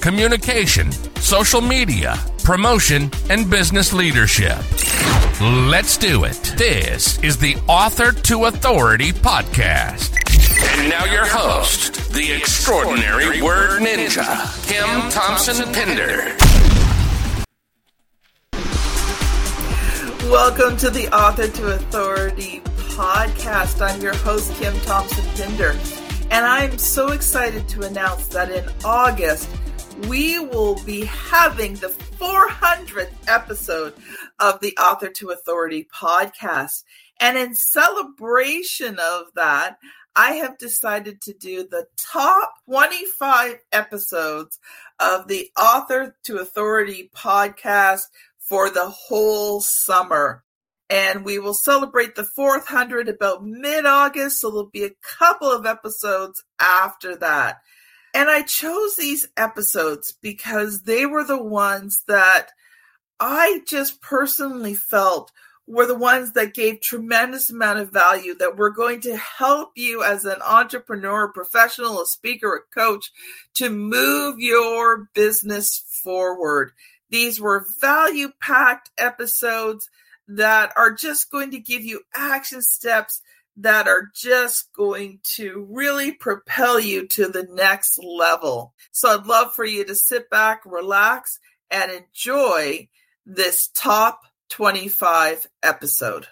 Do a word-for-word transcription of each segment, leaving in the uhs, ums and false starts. communication, social media, promotion, and business leadership. Let's do it. This is the Author to Authority Podcast. And now your host, the extraordinary word ninja, Kim Thompson-Pinder. Welcome to the Author to Authority Podcast. I'm your host, Kim Thompson-Pinder, and I'm so excited to announce that in August, we will be having the four hundredth episode of the Author to Authority Podcast. And in celebration of that, I have decided to do the top twenty-five episodes of the Author to Authority Podcast for the whole summer. And we will celebrate the four hundred about mid-August, so there'll be a couple of episodes after that. And I chose these episodes because they were the ones that I just personally felt were the ones that gave tremendous amount of value that were going to help you as an entrepreneur, professional, a speaker, a coach to move your business forward. These were value-packed episodes that are just going to give you action steps that are just going to really propel you to the next level. So I'd love for you to sit back, relax, and enjoy this top twenty-five episode.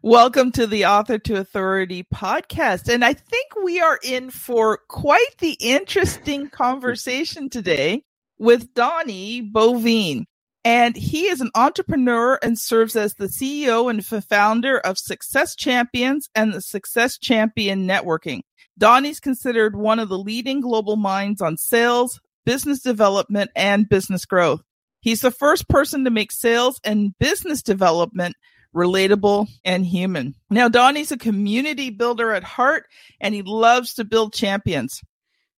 Welcome to the Author to Authority Podcast. And I think we are in for quite the interesting conversation today with Donnie Boivin. And he is an entrepreneur and serves as the C E O and founder of Success Champions and the Success Champion Networking. Donnie's considered one of the leading global minds on sales, business development, and business growth. He's the first person to make sales and business development relatable and human. Now, Donnie's a community builder at heart, and he loves to build champions.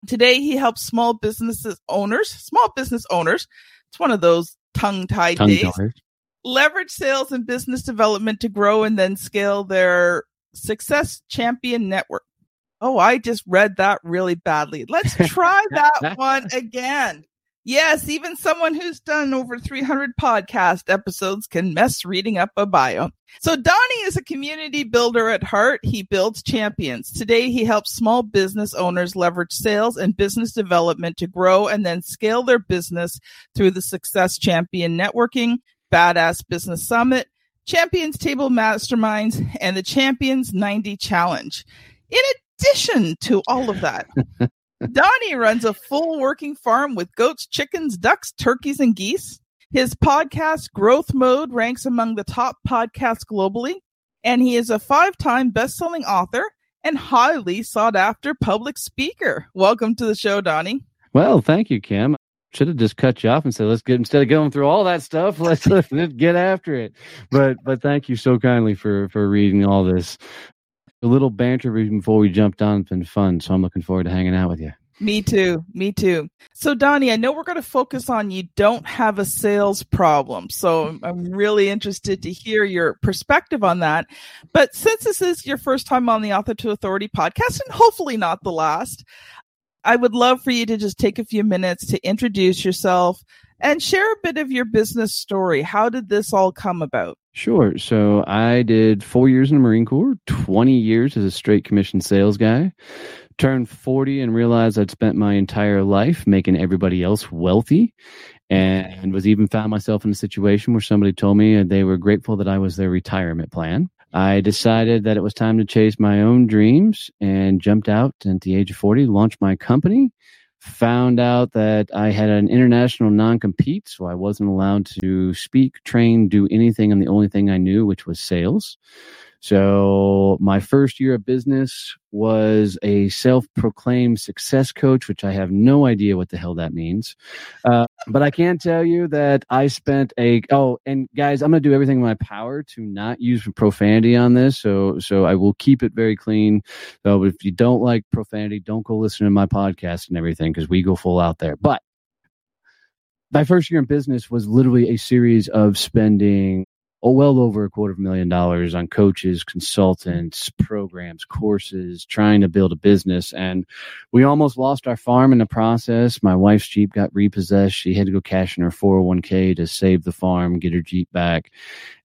Today, he helps small businesses owners, small business owners, it's one of those tongue-tied Tongue days, tied. leverage sales and business development to grow and then scale their Success Champion Network. Oh, I just read that really badly. Let's try that one again. Yes, even someone who's done over three hundred podcast episodes can mess reading up a bio. So Donnie is a community builder at heart. He builds champions. Today, he helps small business owners leverage sales and business development to grow and then scale their business through the Success Champion Networking, Badass Business Summit, Champions Table Masterminds, and the Champions ninety Challenge. In addition to all of that, Donnie runs a full working farm with goats, chickens, ducks, turkeys, and geese. His podcast, Growth Mode, ranks among the top podcasts globally, and he is a five-time best-selling author and highly sought-after public speaker. Welcome to the show, Donnie. Well, thank you, Kim. Should have just cut you off and said, let's get, instead of going through all that stuff, let's, let's get after it. But but thank you so kindly for, for reading all this. A little banter before we jumped on has been fun, so I'm looking forward to hanging out with you. Me too. Me too. So, Donnie, I know we're going to focus on you don't have a sales problem, so I'm really interested to hear your perspective on that. But since this is your first time on the Author to Authority Podcast, and hopefully not the last, I would love for you to just take a few minutes to introduce yourself and share a bit of your business story. How did this all come about? Sure. So I did four years in the Marine Corps, twenty years as a straight commission sales guy, turned forty and realized I'd spent my entire life making everybody else wealthy, and was even found myself in a situation where somebody told me they were grateful that I was their retirement plan. I decided that it was time to chase my own dreams and jumped out at the age of forty, launched my company. Found out that I had an international non-compete, so I wasn't allowed to speak, train, do anything on the only thing I knew, which was sales. So my first year of business was a self-proclaimed success coach, which I have no idea what the hell that means. Uh, but I can tell you that I spent a, oh, and guys, I'm going to do everything in my power to not use profanity on this. So so I will keep it very clean. So if you don't like profanity, don't go listen to my podcast and everything, because we go full out there. But my first year in business was literally a series of spending Oh, well over a quarter of a million dollars on coaches, consultants, programs, courses, trying to build a business. And we almost lost our farm in the process. My wife's Jeep got repossessed. She had to go cash in her four oh one k to save the farm, get her Jeep back.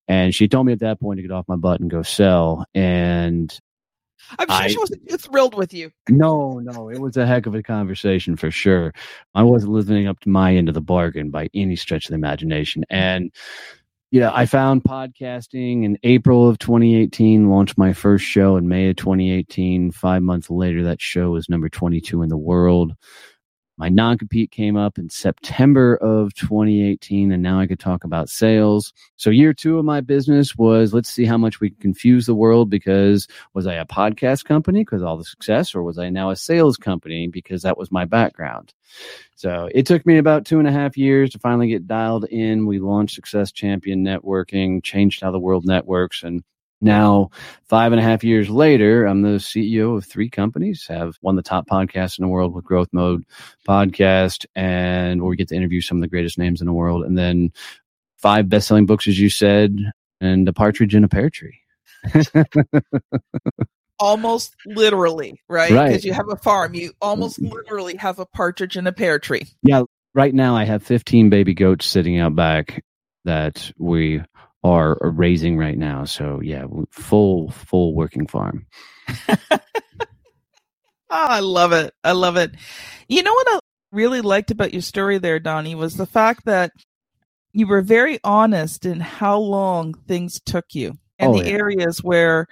And she told me at that point to get off my butt and go sell. And I'm sure I, she wasn't too thrilled with you. No, no. It was a heck of a conversation for sure. I wasn't living up to my end of the bargain by any stretch of the imagination. And yeah, I found podcasting in April of twenty eighteen, launched my first show in May of twenty eighteen. Five months later, that show was number twenty-two in the world. My non-compete came up in September of twenty eighteen, and now I could talk about sales. So year two of my business was, let's see how much we can confuse the world, because was I a podcast company because all the success, or was I now a sales company because that was my background? So it took me about two and a half years to finally get dialed in. We launched Success Champion Networking, changed how the world networks, and now, five and a half years later, I'm the C E O of three companies, have won the top podcast in the world with Growth Mode podcast, and where we get to interview some of the greatest names in the world. And then five best-selling books, as you said, and a partridge in a pear tree. Almost literally, right? Because right. You have a farm. You almost literally have a partridge in a pear tree. Yeah. Right now, I have fifteen baby goats sitting out back that we are raising right now. So yeah, full, full working farm. oh, I love it. I love it. You know what I really liked about your story there, Donnie, was the fact that you were very honest in how long things took you and oh, the yeah. areas where,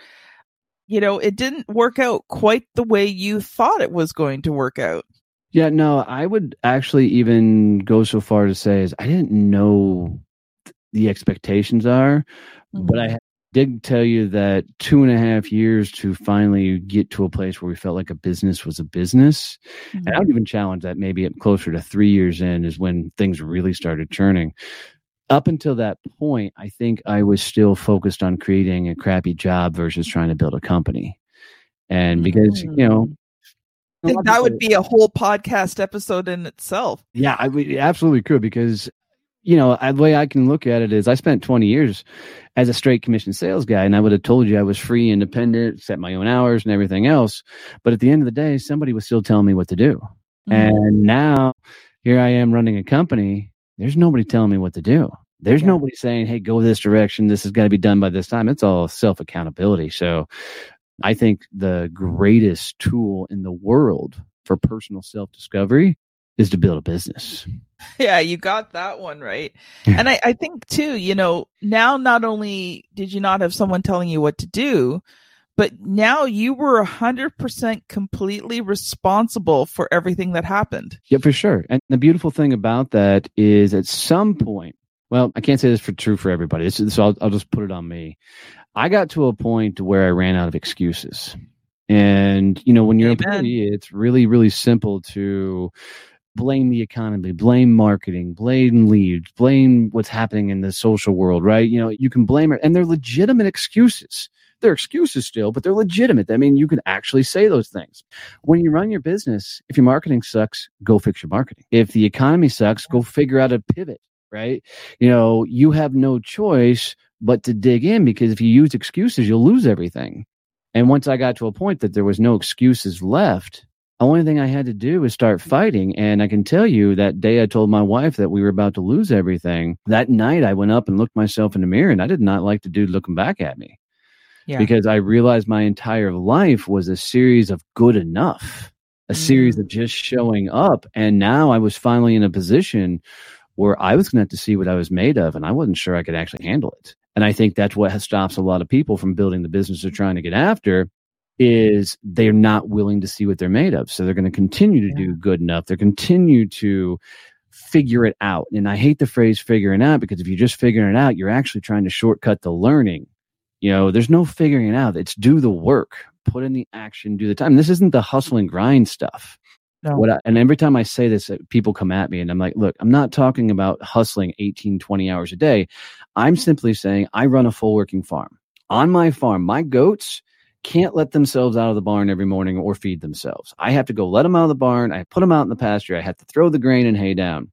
you know, it didn't work out quite the way you thought it was going to work out. Yeah, no, I would actually even go so far to say is I didn't know the expectations are, mm-hmm. but I did tell you that two and a half years to finally get to a place where we felt like a business was a business. Mm-hmm. And I would even challenge that maybe closer to three years in is when things really started churning. Up until that point, I think I was still focused on creating a crappy job versus trying to build a company. And because, mm-hmm. you know, I think that would be a whole podcast episode in itself. Yeah, I we absolutely could, because you know, the way I can look at it is I spent twenty years as a straight commission sales guy, and I would have told you I was free, independent, set my own hours and everything else. But at the end of the day, somebody was still telling me what to do. Mm-hmm. And now here I am running a company. There's nobody telling me what to do. There's yeah. nobody saying, hey, go this direction. This has got to be done by this time. It's all self-accountability. So I think the greatest tool in the world for personal self-discovery is to build a business. Yeah, you got that one right. And I, I think too, you know, now not only did you not have someone telling you what to do, but now you were one hundred percent completely responsible for everything that happened. Yeah, for sure. And the beautiful thing about that is at some point, well, I can't say this for true for everybody, so I'll, I'll just put it on me. I got to a point where I ran out of excuses. And, you know, when you're Amen. an employee, it's really, really simple to blame the economy, blame marketing, blame leads, blame what's happening in the social world, right? You know, you can blame it, and they're legitimate excuses. They're excuses still, but they're legitimate. I mean, you can actually say those things. When you run your business, if your marketing sucks, go fix your marketing. If the economy sucks, go figure out a pivot, right? You know, you have no choice but to dig in, because if you use excuses, you'll lose everything. And once I got to a point that there was no excuses left, the only thing I had to do was start fighting. And I can tell you that day I told my wife that we were about to lose everything, that night I went up and looked myself in the mirror, and I did not like the dude looking back at me. Yeah. Because I realized my entire life was a series of good enough, a mm-hmm. series of just showing up. And now I was finally in a position where I was going to have to see what I was made of, and I wasn't sure I could actually handle it. And I think that's what stops a lot of people from building the business they're trying to get after, is they're not willing to see what they're made of. So they're going to continue to yeah. do good enough. They're continue to figure it out. And I hate the phrase figuring out, because if you're just figuring it out, you're actually trying to shortcut the learning. You know, there's no figuring it out. It's do the work, put in the action, do the time. This isn't the hustle and grind stuff. No. What I, and every time I say this, people come at me and I'm like, look, I'm not talking about hustling eighteen, twenty hours a day. I'm simply saying I run a full working farm. On my farm, my goats can't let themselves out of the barn every morning or feed themselves. I have to go let them out of the barn. I put them out in the pasture. I have to throw the grain and hay down.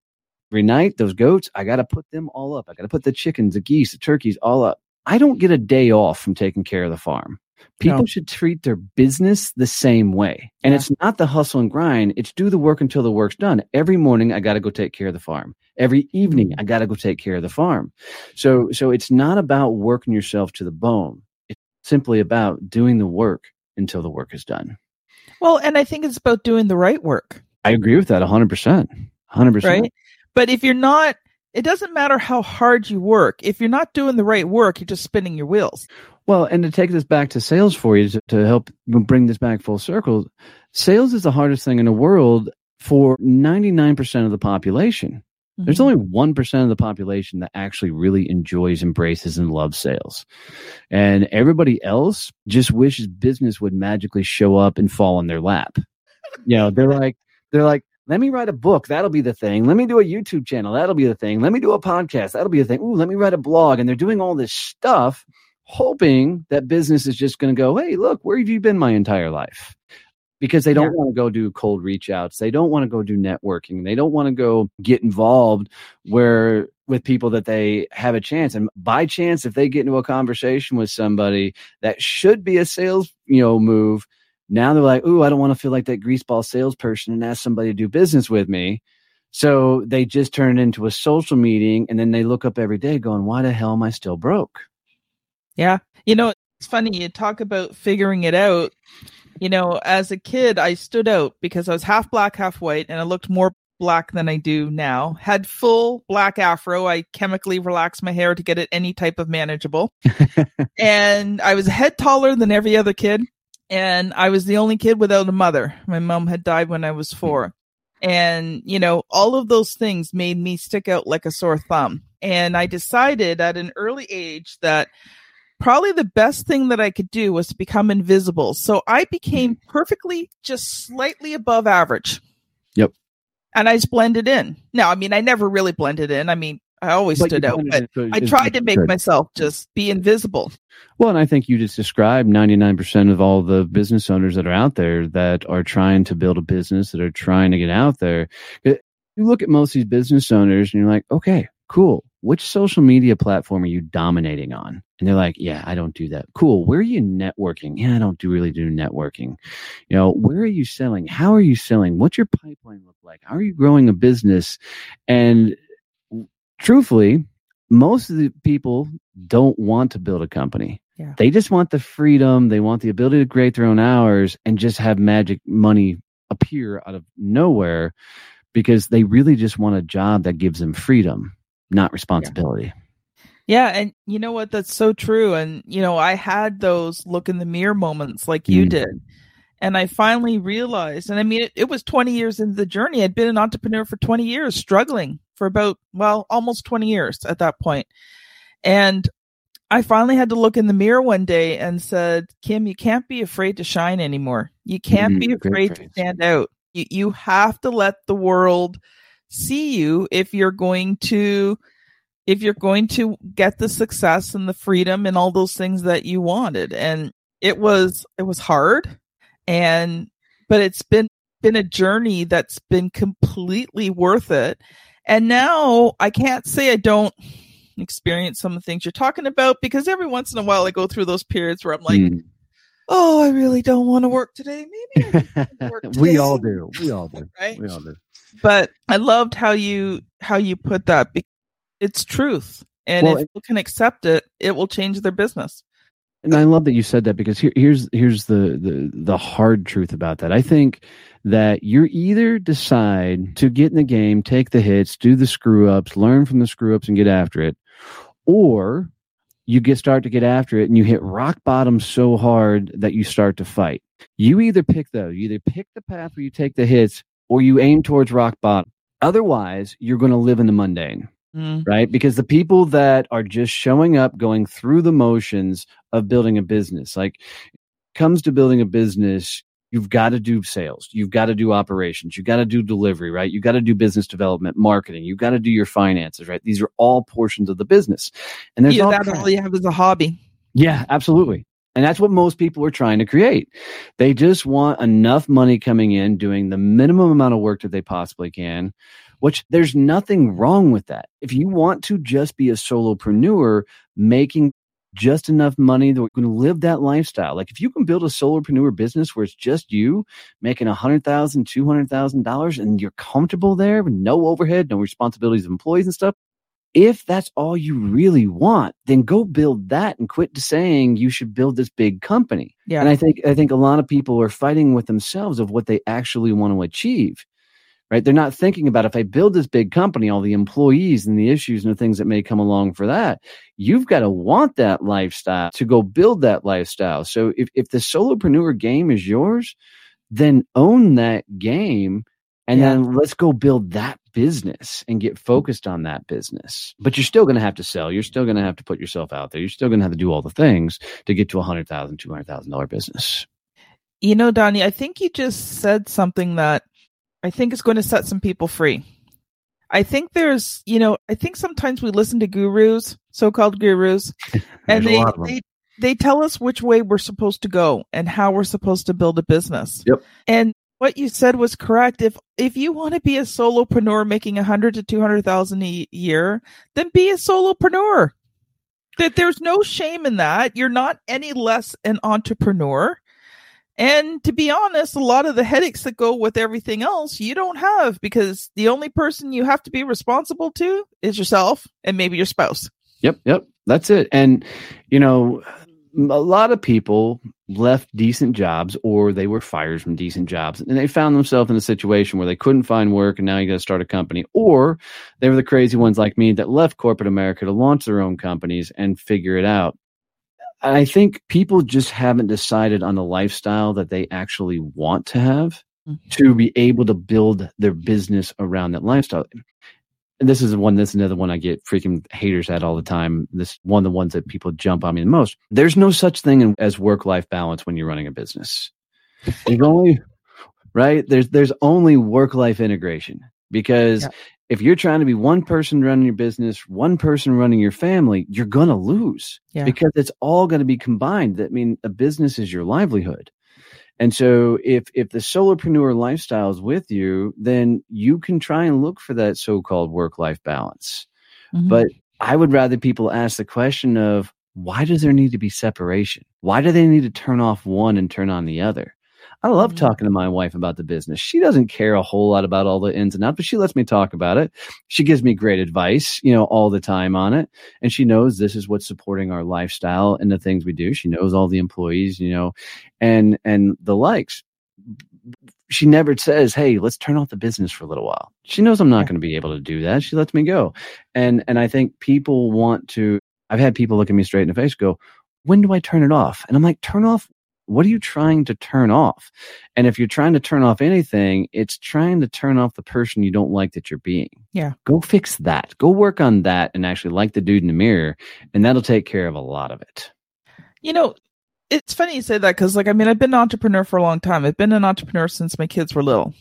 Every night, those goats, I got to put them all up. I got to put the chickens, the geese, the turkeys all up. I don't get a day off from taking care of the farm. People no. should treat their business the same way. And yeah. it's not the hustle and grind. It's do the work until the work's done. Every morning, I got to go take care of the farm. Every evening, I got to go take care of the farm. So, so it's not about working yourself to the bone. It's simply about doing the work until the work is done. Well, and I think it's about doing the right work. I agree with that one hundred percent. one hundred percent. Right? But if you're not, it doesn't matter how hard you work. If you're not doing the right work, you're just spinning your wheels. Well, and to take this back to sales for you, to, to help bring this back full circle, sales is the hardest thing in the world for ninety-nine percent of the population. Mm-hmm. There's only one percent of the population that actually really enjoys, embraces, and loves sales. And everybody else just wishes business would magically show up and fall in their lap. You know, they're like, they're like, let me write a book. That'll be the thing. Let me do a YouTube channel. That'll be the thing. Let me do a podcast. That'll be the thing. Ooh, let me write a blog. And they're doing all this stuff, hoping that business is just going to go, hey, look, where have you been my entire life? Because they don't yeah. want to go do cold reach outs. They don't want to go do networking. They don't want to go get involved where with people that they have a chance. And by chance, if they get into a conversation with somebody that should be a sales, you know, move, now they're like, ooh, I don't want to feel like that greaseball salesperson and ask somebody to do business with me. So they just turn it into a social meeting, and then they look up every day going, why the hell am I still broke? Yeah. You know, it's funny. You talk about figuring it out. You know, as a kid, I stood out because I was half black, half white, and I looked more black than I do now. Had full black afro. I chemically relaxed my hair to get it any type of manageable. And I was a head taller than every other kid. And I was the only kid without a mother. My mom had died when I was four. And, you know, all of those things made me stick out like a sore thumb. And I decided at an early age that probably the best thing that I could do was to become invisible. So I became perfectly just slightly above average. Yep. And I just blended in. Now, I mean, I never really blended in. I mean, I always but stood out, but so I tried to make good. myself just be invisible. Well, and I think you just described ninety-nine percent of all the business owners that are out there that are trying to build a business, that are trying to get out there. You look at most of these business owners and you're like, okay, cool. Which social media platform are you dominating on? And they're like, yeah, I don't do that. Cool. Where are you networking? Yeah, I don't do really do networking. You know, where are you selling? How are you selling? What's your pipeline look like? How are you growing a business? And truthfully, most of the people don't want to build a company. Yeah. They just want the freedom. They want the ability to create their own hours and just have magic money appear out of nowhere because they really just want a job that gives them freedom, not responsibility. Yeah. yeah and you know what? That's so true. And, you know, I had those look in the mirror moments like you mm-hmm. did. And I finally realized, and I mean, it, it was twenty years into the journey. I'd been an entrepreneur for twenty years, struggling for about, well, almost twenty years at that point. And I finally had to look in the mirror one day and said, Kim, you can't be afraid to shine anymore. You can't mm-hmm. be afraid to stand out. You, you have to let the world see you if you're going to, if you're going to get the success and the freedom and all those things that you wanted. And it was, it was hard. And, but it's been, been a journey that's been completely worth it. And now I can't say I don't experience some of the things you're talking about, because every once in a while I go through those periods where I'm like, mm. oh, I really don't want to work today. Maybe I don't work today. We all do. We all do. Right? We all do. But I loved how you, how you put that, because it's truth. And well, if people can accept it, it will change their business. And I love that you said that, because here, here's here's the, the the hard truth about that. I think that you either decide to get in the game, take the hits, do the screw-ups, learn from the screw-ups and get after it, or you get start to get after it and you hit rock bottom so hard that you start to fight. You either pick those. You either pick the path where you take the hits or you aim towards rock bottom. Otherwise, you're going to live in the mundane. Mm. Right? Because the people that are just showing up, going through the motions of building a business, like it comes to building a business, you've got to do sales, you've got to do operations, you've got to do delivery, right? You've got to do business development, marketing, you've got to do your finances, right? These are all portions of the business. And there's yeah, that's all you have is a hobby. Yeah, absolutely. And that's what most people are trying to create. They just want enough money coming in, doing the minimum amount of work that they possibly can, which there's nothing wrong with that. If you want to just be a solopreneur, making just enough money that you can live that lifestyle. Like if you can build a solopreneur business where it's just you making one hundred thousand dollars, two hundred thousand dollars, and you're comfortable there with no overhead, no responsibilities of employees and stuff, if that's all you really want, then go build that and quit saying you should build this big company. Yeah. And I think I think a lot of people are fighting with themselves of what they actually want to achieve, right? They're not thinking about if I build this big company, all the employees and the issues and the things that may come along for that. You've got to want that lifestyle to go build that lifestyle. So if, if the solopreneur game is yours, then own that game. And yeah. then let's go build that business and get focused on that business. But you're still going to have to sell. You're still going to have to put yourself out there. You're still going to have to do all the things to get to a one hundred thousand dollars, two hundred thousand dollars business. You know, Donnie, I think you just said something that I think is going to set some people free. I think there's, you know, I think sometimes we listen to gurus, so-called gurus, and they, they they tell us which way we're supposed to go and how we're supposed to build a business. Yep. And what you said was correct. If if you want to be a solopreneur making a hundred to two hundred thousand a year, then be a solopreneur. That there's no shame in that. You're not any less an entrepreneur. And to be honest, a lot of the headaches that go with everything else you don't have, because the only person you have to be responsible to is yourself and maybe your spouse. Yep, yep, that's it. And you know, a lot of people left decent jobs, or they were fired from decent jobs, and they found themselves in a situation where they couldn't find work, and now you got to start a company. Or they were the crazy ones like me that left corporate America to launch their own companies and figure it out. I think people just haven't decided on the lifestyle that they actually want to have mm-hmm. to be able to build their business around that lifestyle. And this is one, this is another one I get freaking haters at all the time. This one of the ones that people jump on me the most. There's no such thing as work-life balance when you're running a business. There's only, right? There's, there's only work-life integration, because yeah. if you're trying to be one person running your business, one person running your family, you're going to lose yeah. because it's all going to be combined. I mean, a business is your livelihood. And so if if the solopreneur lifestyle is with you, then you can try and look for that so-called work-life balance. Mm-hmm. But I would rather people ask the question of, why does there need to be separation? Why do they need to turn off one and turn on the other? I love mm-hmm. talking to my wife about the business. She doesn't care a whole lot about all the ins and outs, but she lets me talk about it. She gives me great advice, you know, all the time on it. And she knows this is what's supporting our lifestyle and the things we do. She knows all the employees, you know, and, and the likes. She never says, hey, let's turn off the business for a little while. She knows I'm not yeah. going to be able to do that. She lets me go. And, and I think people want to, I've had people look at me straight in the face, go, when do I turn it off? And I'm like, turn off. What are you trying to turn off? And if you're trying to turn off anything, it's trying to turn off the person you don't like that you're being. Yeah. Go fix that. Go work on that and actually like the dude in the mirror. And that'll take care of a lot of it. You know, it's funny you say that, because like, I mean, I've been an entrepreneur for a long time. I've been an entrepreneur since my kids were little.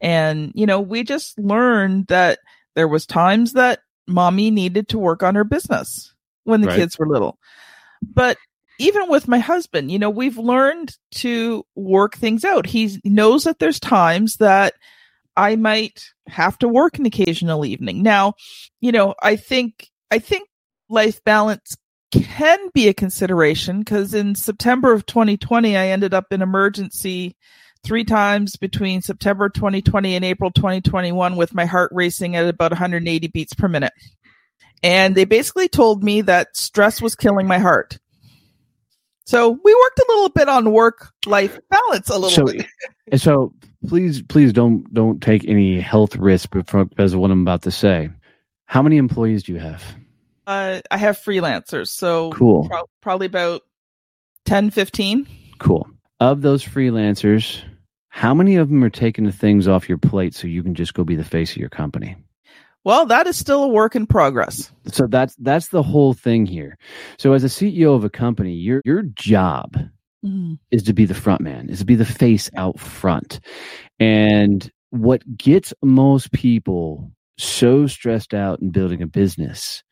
And, you know, we just learned that there was times that mommy needed to work on her business when the right. kids were little. But even with my husband, you know, we've learned to work things out. He knows that there's times that I might have to work an occasional evening. Now, you know, I think I think life balance can be a consideration, because in September of twenty twenty, I ended up in emergency three times between September twenty twenty and April twenty twenty-one with my heart racing at about one hundred eighty beats per minute. And they basically told me that stress was killing my heart. So we worked a little bit on work-life balance a little so, bit. so please, please don't don't take any health risk because of what I'm about to say. How many employees do you have? Uh, I have freelancers. So cool. pro- probably about ten, fifteen. Cool. Of those freelancers, how many of them are taking the things off your plate so you can just go be the face of your company? Well, that is still a work in progress. So that's that's the whole thing here. So as a C E O of a company, your your job mm-hmm. is to be the front man, is to be the face out front. And what gets most people so stressed out in building a business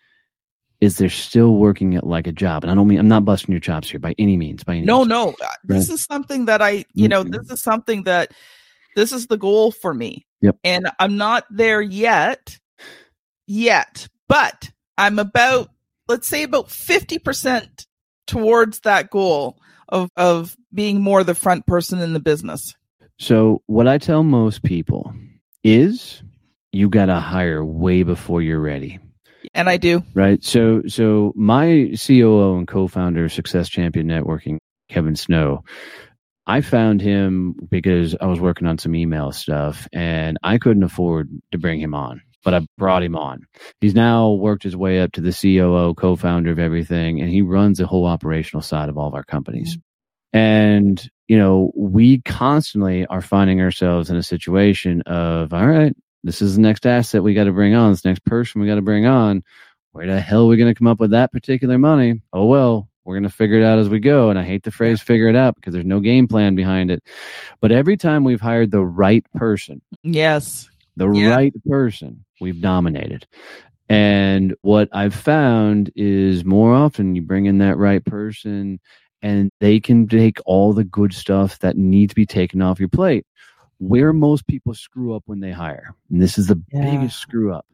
is they're still working it like a job. And I don't mean, I'm not busting your chops here by any means. By any no, means. no, this right. is something that I, you know, this is something that this is the goal for me. Yep. And I'm not there yet. Yet, but I'm about, let's say about fifty percent towards that goal of, of being more the front person in the business. So what I tell most people is you got to hire way before you're ready. And I do. Right. So, so my C O O and co-founder of Success Champion Networking, Kevin Snow, I found him because I was working on some email stuff and I couldn't afford to bring him on. But I brought him on. He's now worked his way up to the C O O, co-founder of everything, and he runs the whole operational side of all of our companies. And, you know, we constantly are finding ourselves in a situation of, all right, this is the next asset we got to bring on, this next person we got to bring on. Where the hell are we going to come up with that particular money? Oh, well, we're going to figure it out as we go. And I hate the phrase figure it out because there's no game plan behind it. But every time we've hired the right person. Yes. The yeah. right person, we've dominated. And what I've found is more often you bring in that right person and they can take all the good stuff that needs to be taken off your plate. Where most people screw up when they hire, and this is the yeah. biggest screw up,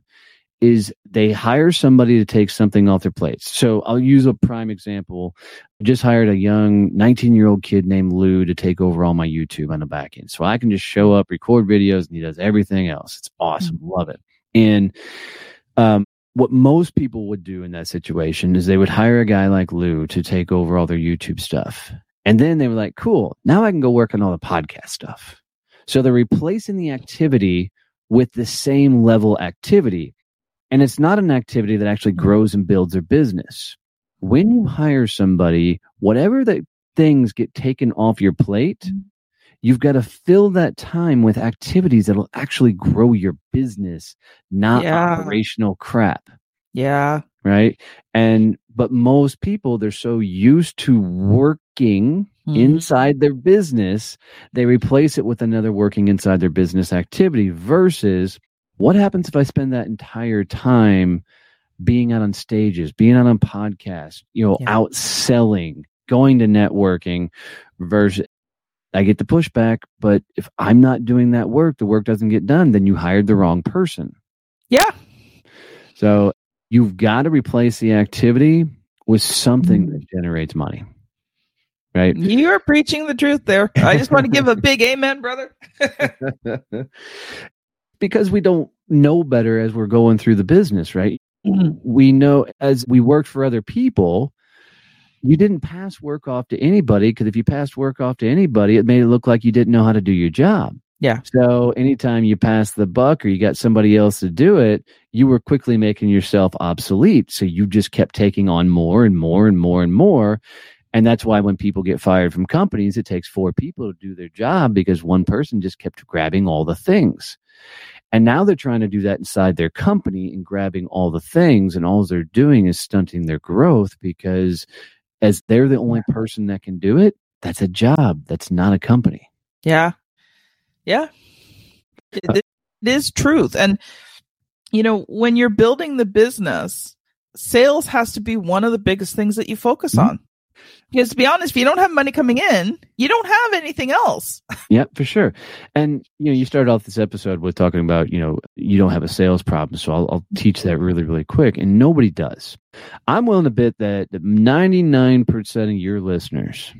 is they hire somebody to take something off their plates. So I'll use a prime example. I just hired a young nineteen-year-old kid named Lou to take over all my YouTube on the back end. So I can just show up, record videos, and he does everything else. It's awesome. Mm-hmm. Love it. And um, what most people would do in that situation is they would hire a guy like Lou to take over all their YouTube stuff. And then they were like, cool, now I can go work on all the podcast stuff. So they're replacing the activity with the same level activity. And it's not an activity that actually grows and builds their business. When you hire somebody, whatever the things get taken off your plate, you've got to fill that time with activities that will actually grow your business, not yeah. operational crap. Yeah. Right? And but most people, they're so used to working mm-hmm. inside their business, they replace it with another working inside their business activity versus... what happens if I spend that entire time being out on stages, being out on podcasts, you know, yeah. out selling, going to networking versus I get the pushback. But if I'm not doing that work, the work doesn't get done, then you hired the wrong person. Yeah. So you've got to replace the activity with something mm-hmm. that generates money. Right. You're preaching the truth there. I just want to give a big amen, brother. Because we don't know better as we're going through the business, right? Mm-hmm. We know as we worked for other people, you didn't pass work off to anybody because if you passed work off to anybody, it made it look like you didn't know how to do your job. Yeah. So anytime you pass the buck or you got somebody else to do it, you were quickly making yourself obsolete. So you just kept taking on more and more and more and more. And that's why when people get fired from companies, it takes four people to do their job because one person just kept grabbing all the things. And now they're trying to do that inside their company and grabbing all the things. And all they're doing is stunting their growth because as they're the only person that can do it, that's a job. That's not a company. Yeah. Yeah. It, it is truth. And, you know, when you're building the business, sales has to be one of the biggest things that you focus mm-hmm. on. Because to be honest, if you don't have money coming in, you don't have anything else. Yeah, for sure. And, you know, you started off this episode with talking about, you know, you don't have a sales problem. So I'll, I'll teach that really, really quick. And nobody does. I'm willing to bet that ninety-nine percent of your listeners,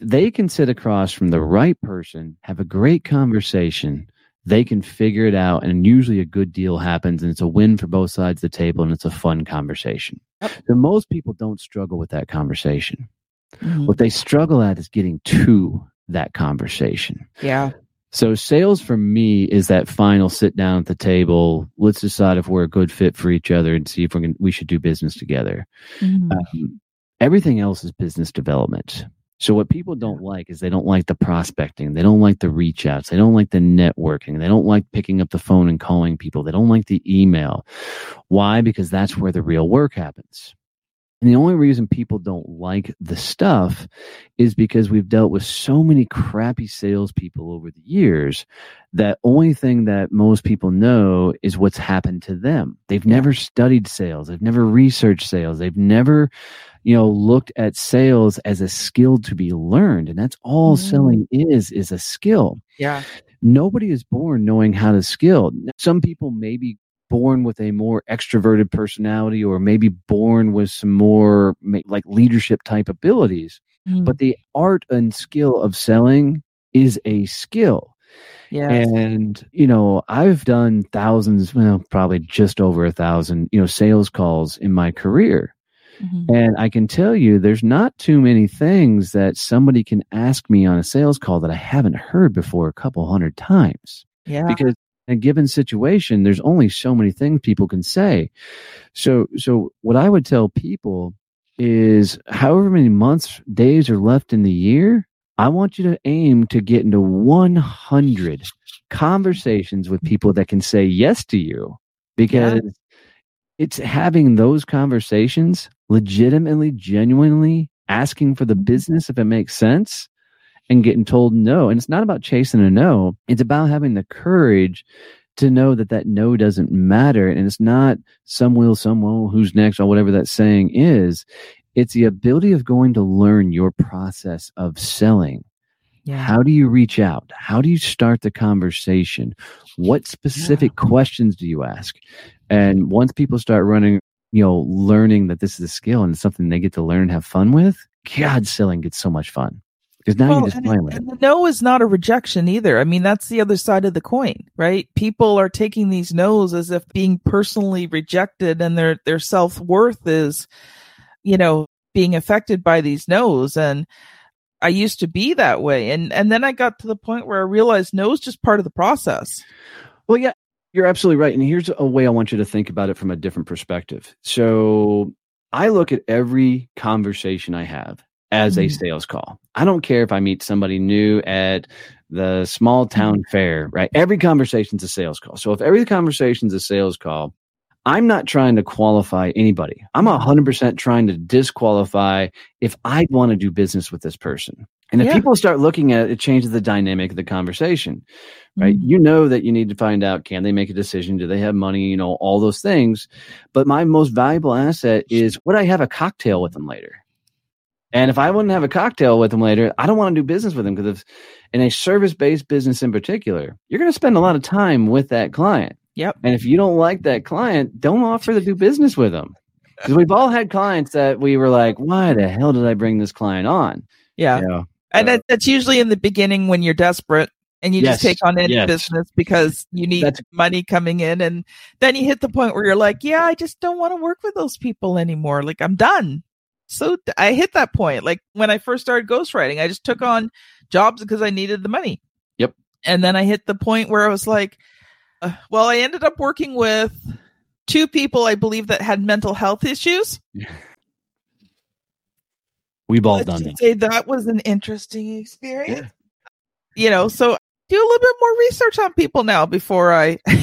they can sit across from the right person, have a great conversation. They can figure it out. And usually a good deal happens and it's a win for both sides of the table. And it's a fun conversation. So most people don't struggle with that conversation. Mm-hmm. What they struggle at is getting to that conversation. Yeah. So sales for me is that final sit down at the table. Let's decide if we're a good fit for each other and see if we can, we should do business together. Mm-hmm. Um, everything else is business development. So what people don't like is they don't like the prospecting. They don't like the reach outs. They don't like the networking. They don't like picking up the phone and calling people. They don't like the email. Why? Because that's where the real work happens. And the only reason people don't like the stuff is because we've dealt with so many crappy salespeople over the years that only thing that most people know is what's happened to them. They've never studied sales. They've never researched sales. They've never, you know, looked at sales as a skill to be learned. And that's all mm. selling is, is a skill. Yeah. Nobody is born knowing how to skill. Some people maybe born with a more extroverted personality, or maybe born with some more like leadership type abilities. Mm. But the art and skill of selling is a skill. Yeah. And, you know, I've done thousands, well, probably just over a thousand, you know, sales calls in my career. Mm-hmm. And I can tell you there's not too many things that somebody can ask me on a sales call that I haven't heard before a couple hundred times. Yeah. Because in a given situation, there's only so many things people can say. So, so what I would tell people is however many months, days are left in the year, I want you to aim to get into one hundred conversations with people that can say yes to you, because yeah. it's having those conversations, legitimately, genuinely asking for the business, if it makes sense, and getting told no. And it's not about chasing a no. It's about having the courage to know that that no doesn't matter. And it's not some will, some won't, who's next, or whatever that saying is. It's the ability of going to learn your process of selling. Yeah. How do you reach out? How do you start the conversation? What specific yeah. questions do you ask? And once people start running, you know, learning that this is a skill and something they get to learn and have fun with, God, selling gets so much fun. Now well, you're just playing with it. And the no is not a rejection either. I mean, that's the other side of the coin, right? People are taking these no's as if being personally rejected, and their their self-worth is, you know, being affected by these no's. And I used to be that way. And and then I got to the point where I realized no is just part of the process. Well, yeah, you're absolutely right. And here's a way I want you to think about it from a different perspective. So I look at every conversation I have as a sales call. I don't care if I meet somebody new at the small town fair, right? Every conversation's a sales call. So if every conversation's a sales call, I'm not trying to qualify anybody. I'm one hundred percent trying to disqualify if I want to do business with this person. And if yeah. people start looking at it, it changes the dynamic of the conversation, right? Mm-hmm. You know that you need to find out, can they make a decision? Do they have money? You know, all those things. But my most valuable asset is, would I have a cocktail with them later? And if I wouldn't have a cocktail with them later, I don't want to do business with them, because if in a service-based business in particular, you're going to spend a lot of time with that client. Yep. And if you don't like that client, don't offer to do business with them. Because we've all had clients that we were like, why the hell did I bring this client on? Yeah. You know, and uh, that, that's usually in the beginning when you're desperate and you yes, just take on any yes. business because you need that's, money coming in. And then you hit the point where you're like, yeah, I just don't want to work with those people anymore. Like, I'm done. So I hit that point. Like when I first started ghostwriting, I just took on jobs because I needed the money. Yep. And then I hit the point where I was like, uh, well, I ended up working with two people, I believe, that had mental health issues. We've all Let's done that. Say that was an interesting experience. Yeah. You know, so I do a little bit more research on people now before I yeah.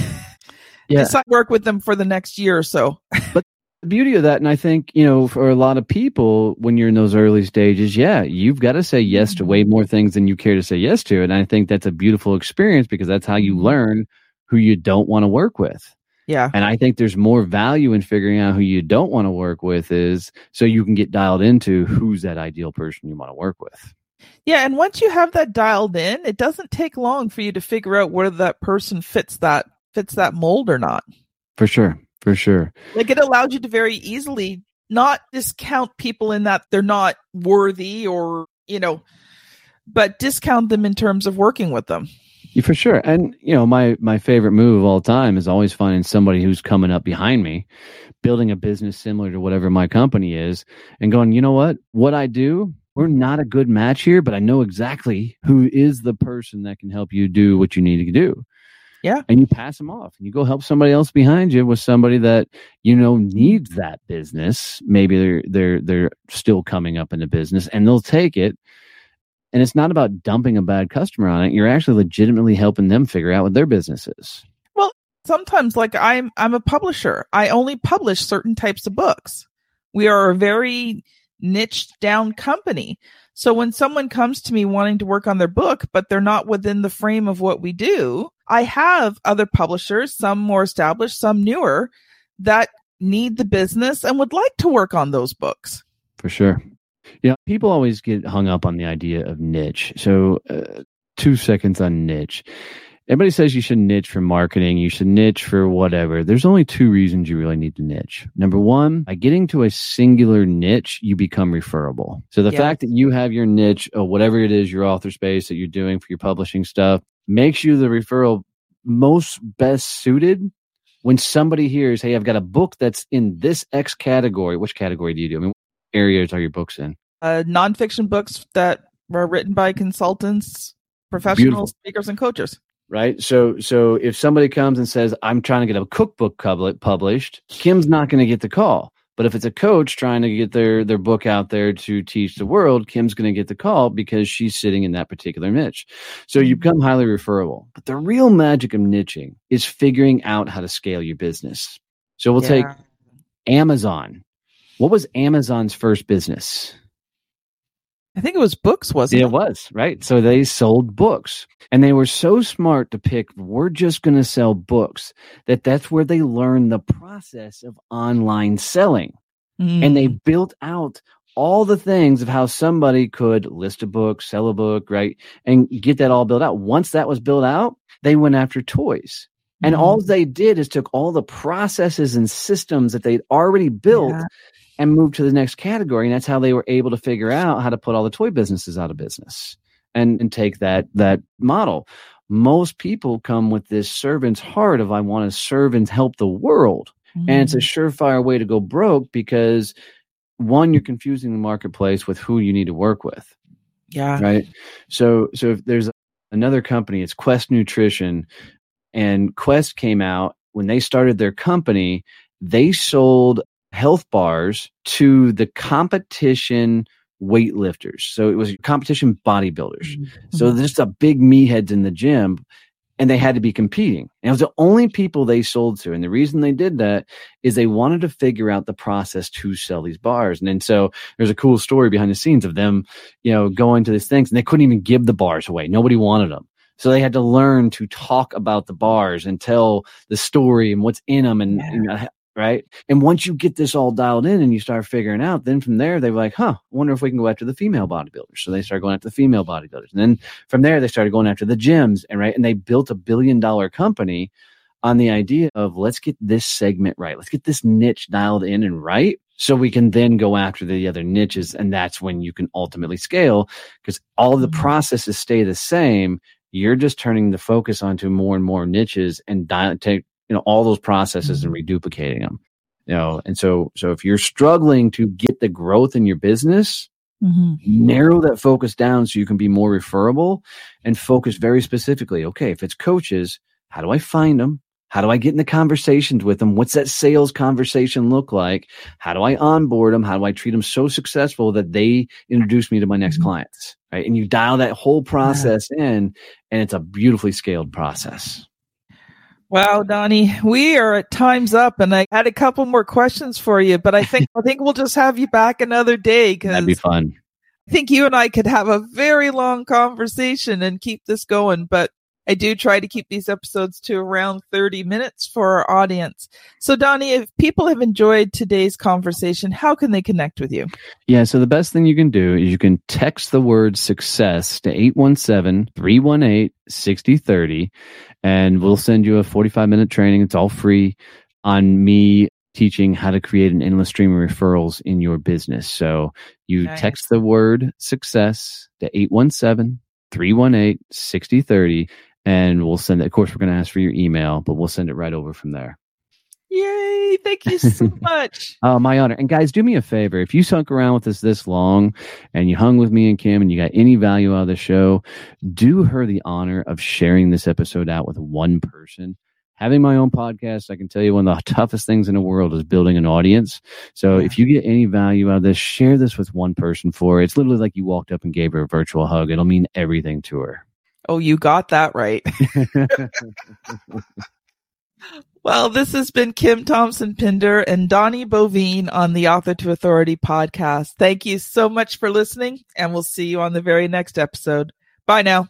decide to work with them for the next year or so. But the beauty of that, and I think, you know, for a lot of people, when you're in those early stages, yeah, you've got to say yes to way more things than you care to say yes to. And I think that's a beautiful experience, because that's how you learn who you don't want to work with. Yeah. And I think there's more value in figuring out who you don't want to work with, is so you can get dialed into who's that ideal person you want to work with. Yeah. And once you have that dialed in, it doesn't take long for you to figure out whether that person fits that fits that mold or not. For sure. For sure. Like it allows you to very easily not discount people in that they're not worthy, or, you know, but discount them in terms of working with them. Yeah, for sure. And, you know, my, my favorite move of all time is always finding somebody who's coming up behind me, building a business similar to whatever my company is, and going, you know what, what I do, we're not a good match here, but I know exactly who is the person that can help you do what you need to do. Yeah. And you pass them off and you go help somebody else behind you with somebody that, you know, needs that business. Maybe they're, they're, they're still coming up in the business, and they'll take it. And it's not about dumping a bad customer on it. You're actually legitimately helping them figure out what their business is. Well, sometimes like I'm, I'm a publisher. I only publish certain types of books. We are a very niched down company. So when someone comes to me wanting to work on their book, but they're not within the frame of what we do, I have other publishers, some more established, some newer, that need the business and would like to work on those books. For sure. Yeah. People always get hung up on the idea of niche. So uh, two seconds on niche. Everybody says you should niche for marketing. You should niche for whatever. There's only two reasons you really need to niche. Number one, by getting to a singular niche, you become referable. So the yeah. fact that you have your niche or whatever it is, your author space that you're doing for your publishing stuff makes you the referral most best suited. When somebody hears, hey, I've got a book that's in this X category, which category do you do? I mean, what areas are your books in? Uh, nonfiction books that are written by consultants, professionals, Beautiful. speakers, and coaches. Right. So so if somebody comes and says, I'm trying to get a cookbook published, Kim's not going to get the call. But if it's a coach trying to get their, their book out there to teach the world, Kim's going to get the call because she's sitting in that particular niche. So you become highly referable. But the real magic of niching is figuring out how to scale your business. So we'll yeah. take Amazon. What was Amazon's first business? I think it was books, wasn't it? It was, right? So they sold books. And they were so smart to pick, we're just going to sell books, that that's where they learned the process of online selling. Mm. And they built out all the things of how somebody could list a book, sell a book, right? And get that all built out. Once that was built out, they went after toys. Mm. And all they did is took all the processes and systems that they'd already built yeah. and moved to the next category. And that's how they were able to figure out how to put all the toy businesses out of business and, and take that that model. Most people come with this servant's heart of, I want to serve and help the world. Mm. And it's a surefire way to go broke because, one, you're confusing the marketplace with who you need to work with. Yeah. Right? So, so if there's another company, it's Quest Nutrition. And Quest came out, when they started their company, they sold health bars to the competition weightlifters. So it was competition bodybuilders. Mm-hmm. So there's the big meatheads in the gym, and they had to be competing. And it was the only people they sold to. And the reason they did that is they wanted to figure out the process to sell these bars. And then so there's a cool story behind the scenes of them, you know, going to these things, and they couldn't even give the bars away. Nobody wanted them. So they had to learn to talk about the bars and tell the story and what's in them and, yeah. and right? And once you get this all dialed in and you start figuring out, then from there, they were like, huh, I wonder if we can go after the female bodybuilders. So they started going after the female bodybuilders. And then from there, they started going after the gyms. And right. And they built a billion dollar company on the idea of, let's get this segment right. Let's get this niche dialed in and right, so we can then go after the other niches. And that's when you can ultimately scale, because all the processes stay the same. You're just turning the focus onto more and more niches and dial- take, you know, all those processes and reduplicating them, you know? And so, so if you're struggling to get the growth in your business, mm-hmm. narrow that focus down so you can be more referable and focus very specifically. Okay. If it's coaches, how do I find them? How do I get in the conversations with them? What's that sales conversation look like? How do I onboard them? How do I treat them so successful that they introduce me to my next mm-hmm. clients? Right. And you dial that whole process yeah. in, and it's a beautifully scaled process. Wow, Donnie, we are at time's up, and I had a couple more questions for you, but I think I think we'll just have you back another day. That'd be fun. I think you and I could have a very long conversation and keep this going, but I do try to keep these episodes to around thirty minutes for our audience. So, Donnie, if people have enjoyed today's conversation, how can they connect with you? Yeah, so the best thing you can do is you can text the word success to eight one seven, three one eight, six zero three zero, and we'll send you a forty-five minute training. It's all free on me teaching how to create an endless stream of referrals in your business. So you nice. text the word success to eight one seven, three one eight, six zero three zero. And we'll send it. Of course, we're going to ask for your email, but we'll send it right over from there. Yay. Thank you so much. Oh, my honor. And guys, do me a favor. If you sunk around with us this long and you hung with me and Kim and you got any value out of the show, do her the honor of sharing this episode out with one person. having my own podcast, I can tell you one of the toughest things in the world is building an audience. So if you get any value out of this, share this with one person for it. It's literally like you walked up and gave her a virtual hug. It'll mean everything to her. Oh, you got that right. Well, this has been Kim Thompson-Pinder and Donnie Boivin on the Author to Authority podcast. Thank you so much for listening, and we'll see you on the very next episode. Bye now.